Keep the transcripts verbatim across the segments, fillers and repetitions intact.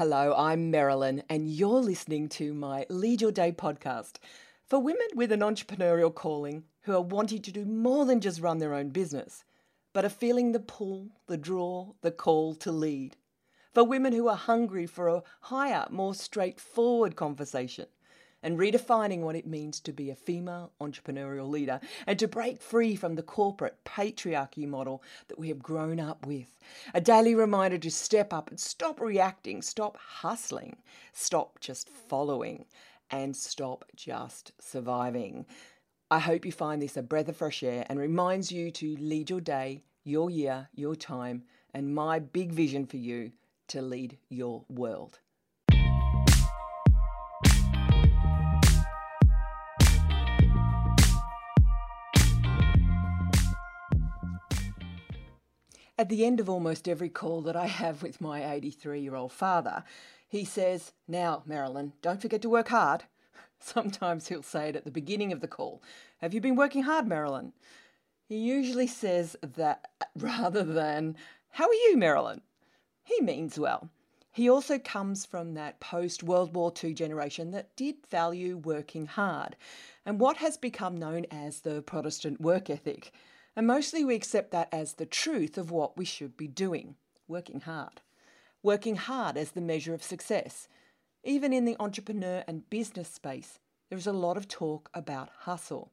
Hello, I'm Marilyn, and you're listening to my Lead Your Day podcast for women with an entrepreneurial calling who are wanting to do more than just run their own business, but are feeling the pull, the draw, the call to lead. For women who are hungry for a higher, more straightforward conversation and redefining what it means to be a female entrepreneurial leader and to break free from the corporate patriarchy model that we have grown up with. A daily reminder to step up and stop reacting, stop hustling, stop just following, and stop just surviving. I hope you find this a breath of fresh air and reminds you to lead your day, your year, your time, and my big vision for you to lead your world. At the end of almost every call that I have with my eighty-three-year-old father, he says, "Now, Marilyn, don't forget to work hard." Sometimes he'll say it at the beginning of the call. "Have you been working hard, Marilyn?" He usually says that rather than, "How are you, Marilyn?" He means well. He also comes from that post-World War Two generation that did value working hard and what has become known as the Protestant work ethic. And mostly we accept that as the truth of what we should be doing, working hard. Working hard as the measure of success. Even in the entrepreneur and business space, there is a lot of talk about hustle.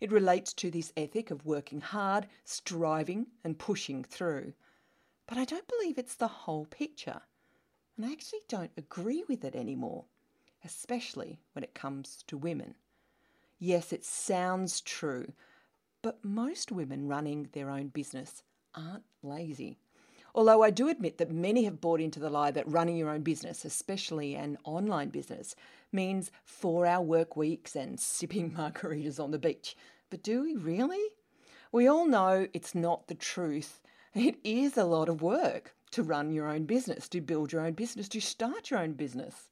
It relates to this ethic of working hard, striving and pushing through. But I don't believe it's the whole picture. And I actually don't agree with it anymore, especially when it comes to women. Yes, it sounds true. But most women running their own business aren't lazy. Although I do admit that many have bought into the lie that running your own business, especially an online business, means four-hour work weeks and sipping margaritas on the beach. But do we really? We all know it's not the truth. It is a lot of work to run your own business, to build your own business, to start your own business.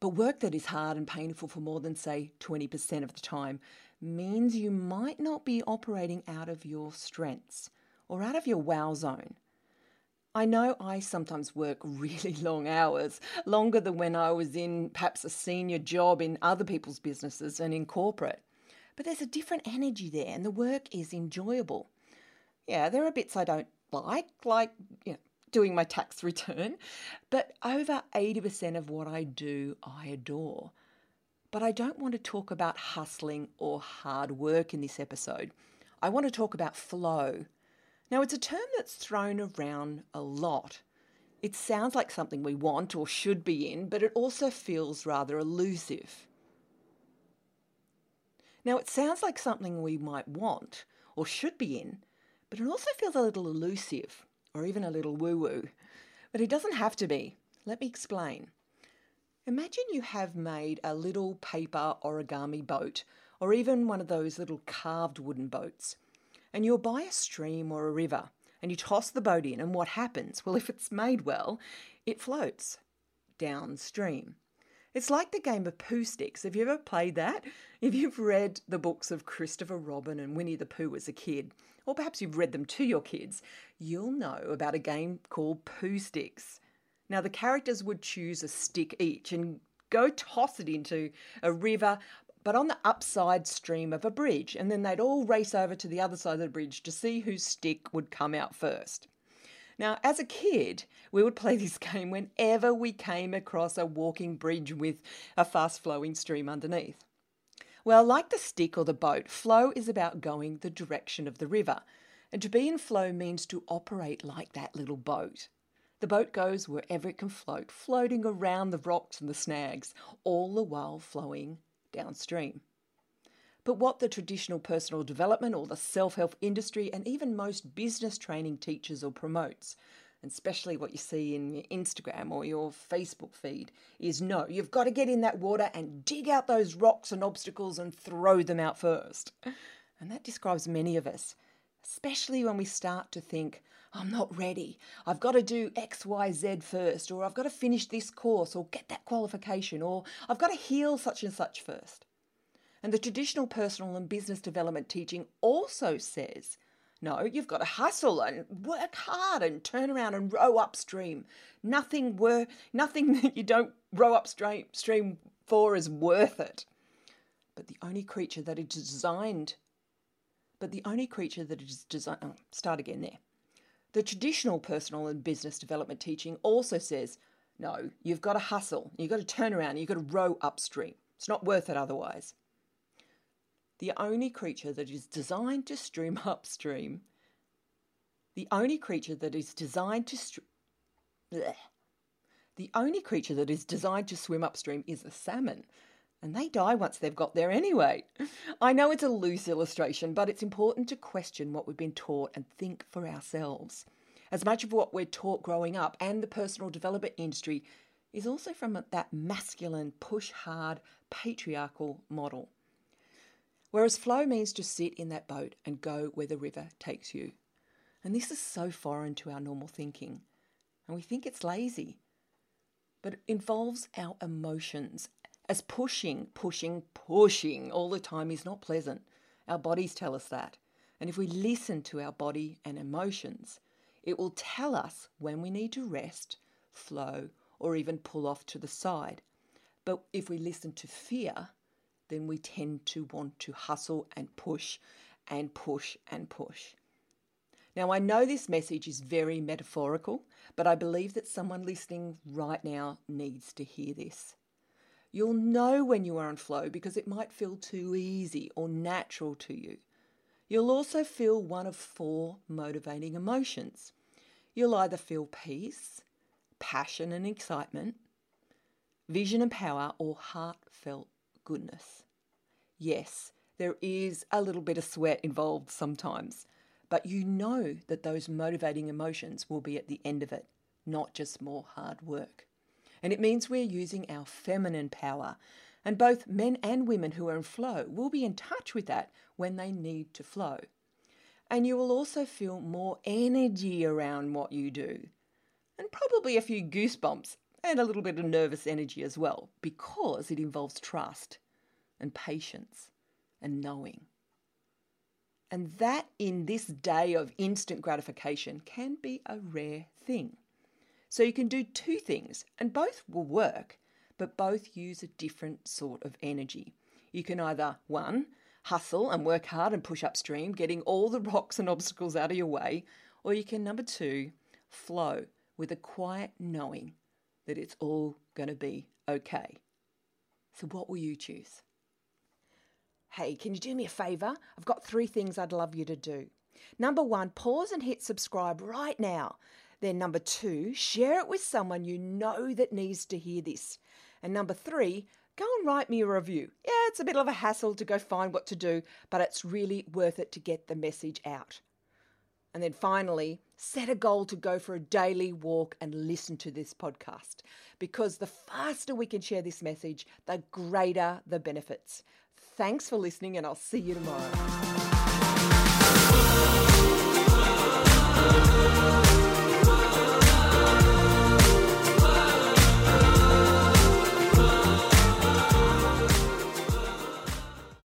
But work that is hard and painful for more than, say, twenty percent of the time means you might not be operating out of your strengths or out of your wow zone. I know I sometimes work really long hours, longer than when I was in perhaps a senior job in other people's businesses and in corporate. But there's a different energy there and the work is enjoyable. Yeah, there are bits I don't like, like, you know, doing my tax return, but over eighty percent of what I do, I adore. But I don't want to talk about hustling or hard work in this episode. I want to talk about flow. Now, it's a term that's thrown around a lot. It sounds like something we want or should be in, but it also feels rather elusive. Now, it sounds like something we might want or should be in, but it also feels a little elusive. Or even a little woo-woo. But it doesn't have to be. Let me explain. Imagine you have made a little paper origami boat, or even one of those little carved wooden boats, and you're by a stream or a river, and you toss the boat in, and what happens? Well, if it's made well, it floats downstream. It's like the game of Pooh Sticks. Have you ever played that? If you've read the books of Christopher Robin and Winnie the Pooh as a kid, or perhaps you've read them to your kids, you'll know about a game called Pooh Sticks. Now, the characters would choose a stick each and go toss it into a river, but on the upside stream of a bridge, and then they'd all race over to the other side of the bridge to see whose stick would come out first. Now, as a kid, we would play this game whenever we came across a walking bridge with a fast-flowing stream underneath. Well, like the stick or the boat, flow is about going the direction of the river. And to be in flow means to operate like that little boat. The boat goes wherever it can float, floating around the rocks and the snags, all the while flowing downstream. But what the traditional personal development or the self-help industry and even most business training teaches or promotes, and especially what you see in your Instagram or your Facebook feed, is no, you've got to get in that water and dig out those rocks and obstacles and throw them out first. And that describes many of us, especially when we start to think, I'm not ready, I've got to do X, Y, Z first, or I've got to finish this course or get that qualification, or I've got to heal such and such first. And the traditional personal and business development teaching also says, No, you've got to hustle and work hard and turn around and row upstream. Nothing wor- nothing that you don't row upstream for is worth it. But the only creature that is designed, but the only creature that is designed, oh, start again there. The traditional personal and business development teaching also says, no, you've got to hustle, you've got to turn around, you've got to row upstream. It's not worth it otherwise. The only creature that is designed to stream upstream, the only creature that is designed to, str- bleh. the only creature that is designed to swim upstream is the salmon, and they die once they've got there anyway. I know it's a loose illustration, but it's important to question what we've been taught and think for ourselves. As much of what we're taught growing up and the personal development industry is also from that masculine, push-hard, patriarchal model. Whereas flow means to sit in that boat and go where the river takes you. And this is so foreign to our normal thinking. And we think it's lazy. But it involves our emotions, as pushing, pushing, pushing all the time is not pleasant. Our bodies tell us that. And if we listen to our body and emotions, it will tell us when we need to rest, flow, or even pull off to the side. But if we listen to fear, then we tend to want to hustle and push and push and push. Now, I know this message is very metaphorical, but I believe that someone listening right now needs to hear this. You'll know when you are in flow because it might feel too easy or natural to you. You'll also feel one of four motivating emotions. You'll either feel peace, passion and excitement, vision and power, or heartfelt goodness. Yes, there is a little bit of sweat involved sometimes, but you know that those motivating emotions will be at the end of it, not just more hard work. And it means we're using our feminine power, and both men and women who are in flow will be in touch with that when they need to flow. And you will also feel more energy around what you do, and probably a few goosebumps and a little bit of nervous energy as well, because it involves trust and patience and knowing. And that in this day of instant gratification can be a rare thing. So you can do two things and both will work, but both use a different sort of energy. You can either, one, hustle and work hard and push upstream, getting all the rocks and obstacles out of your way, or you can, number two, flow with a quiet knowing that it's all going to be okay. So what will you choose? Hey, can you do me a favour? I've got three things I'd love you to do. Number one, pause and hit subscribe right now. Then number two, share it with someone you know that needs to hear this. And number three, go and write me a review. Yeah, it's a bit of a hassle to go find what to do, but it's really worth it to get the message out. And then finally, set a goal to go for a daily walk and listen to this podcast, because the faster we can share this message, the greater the benefits. Thanks for listening, and I'll see you tomorrow.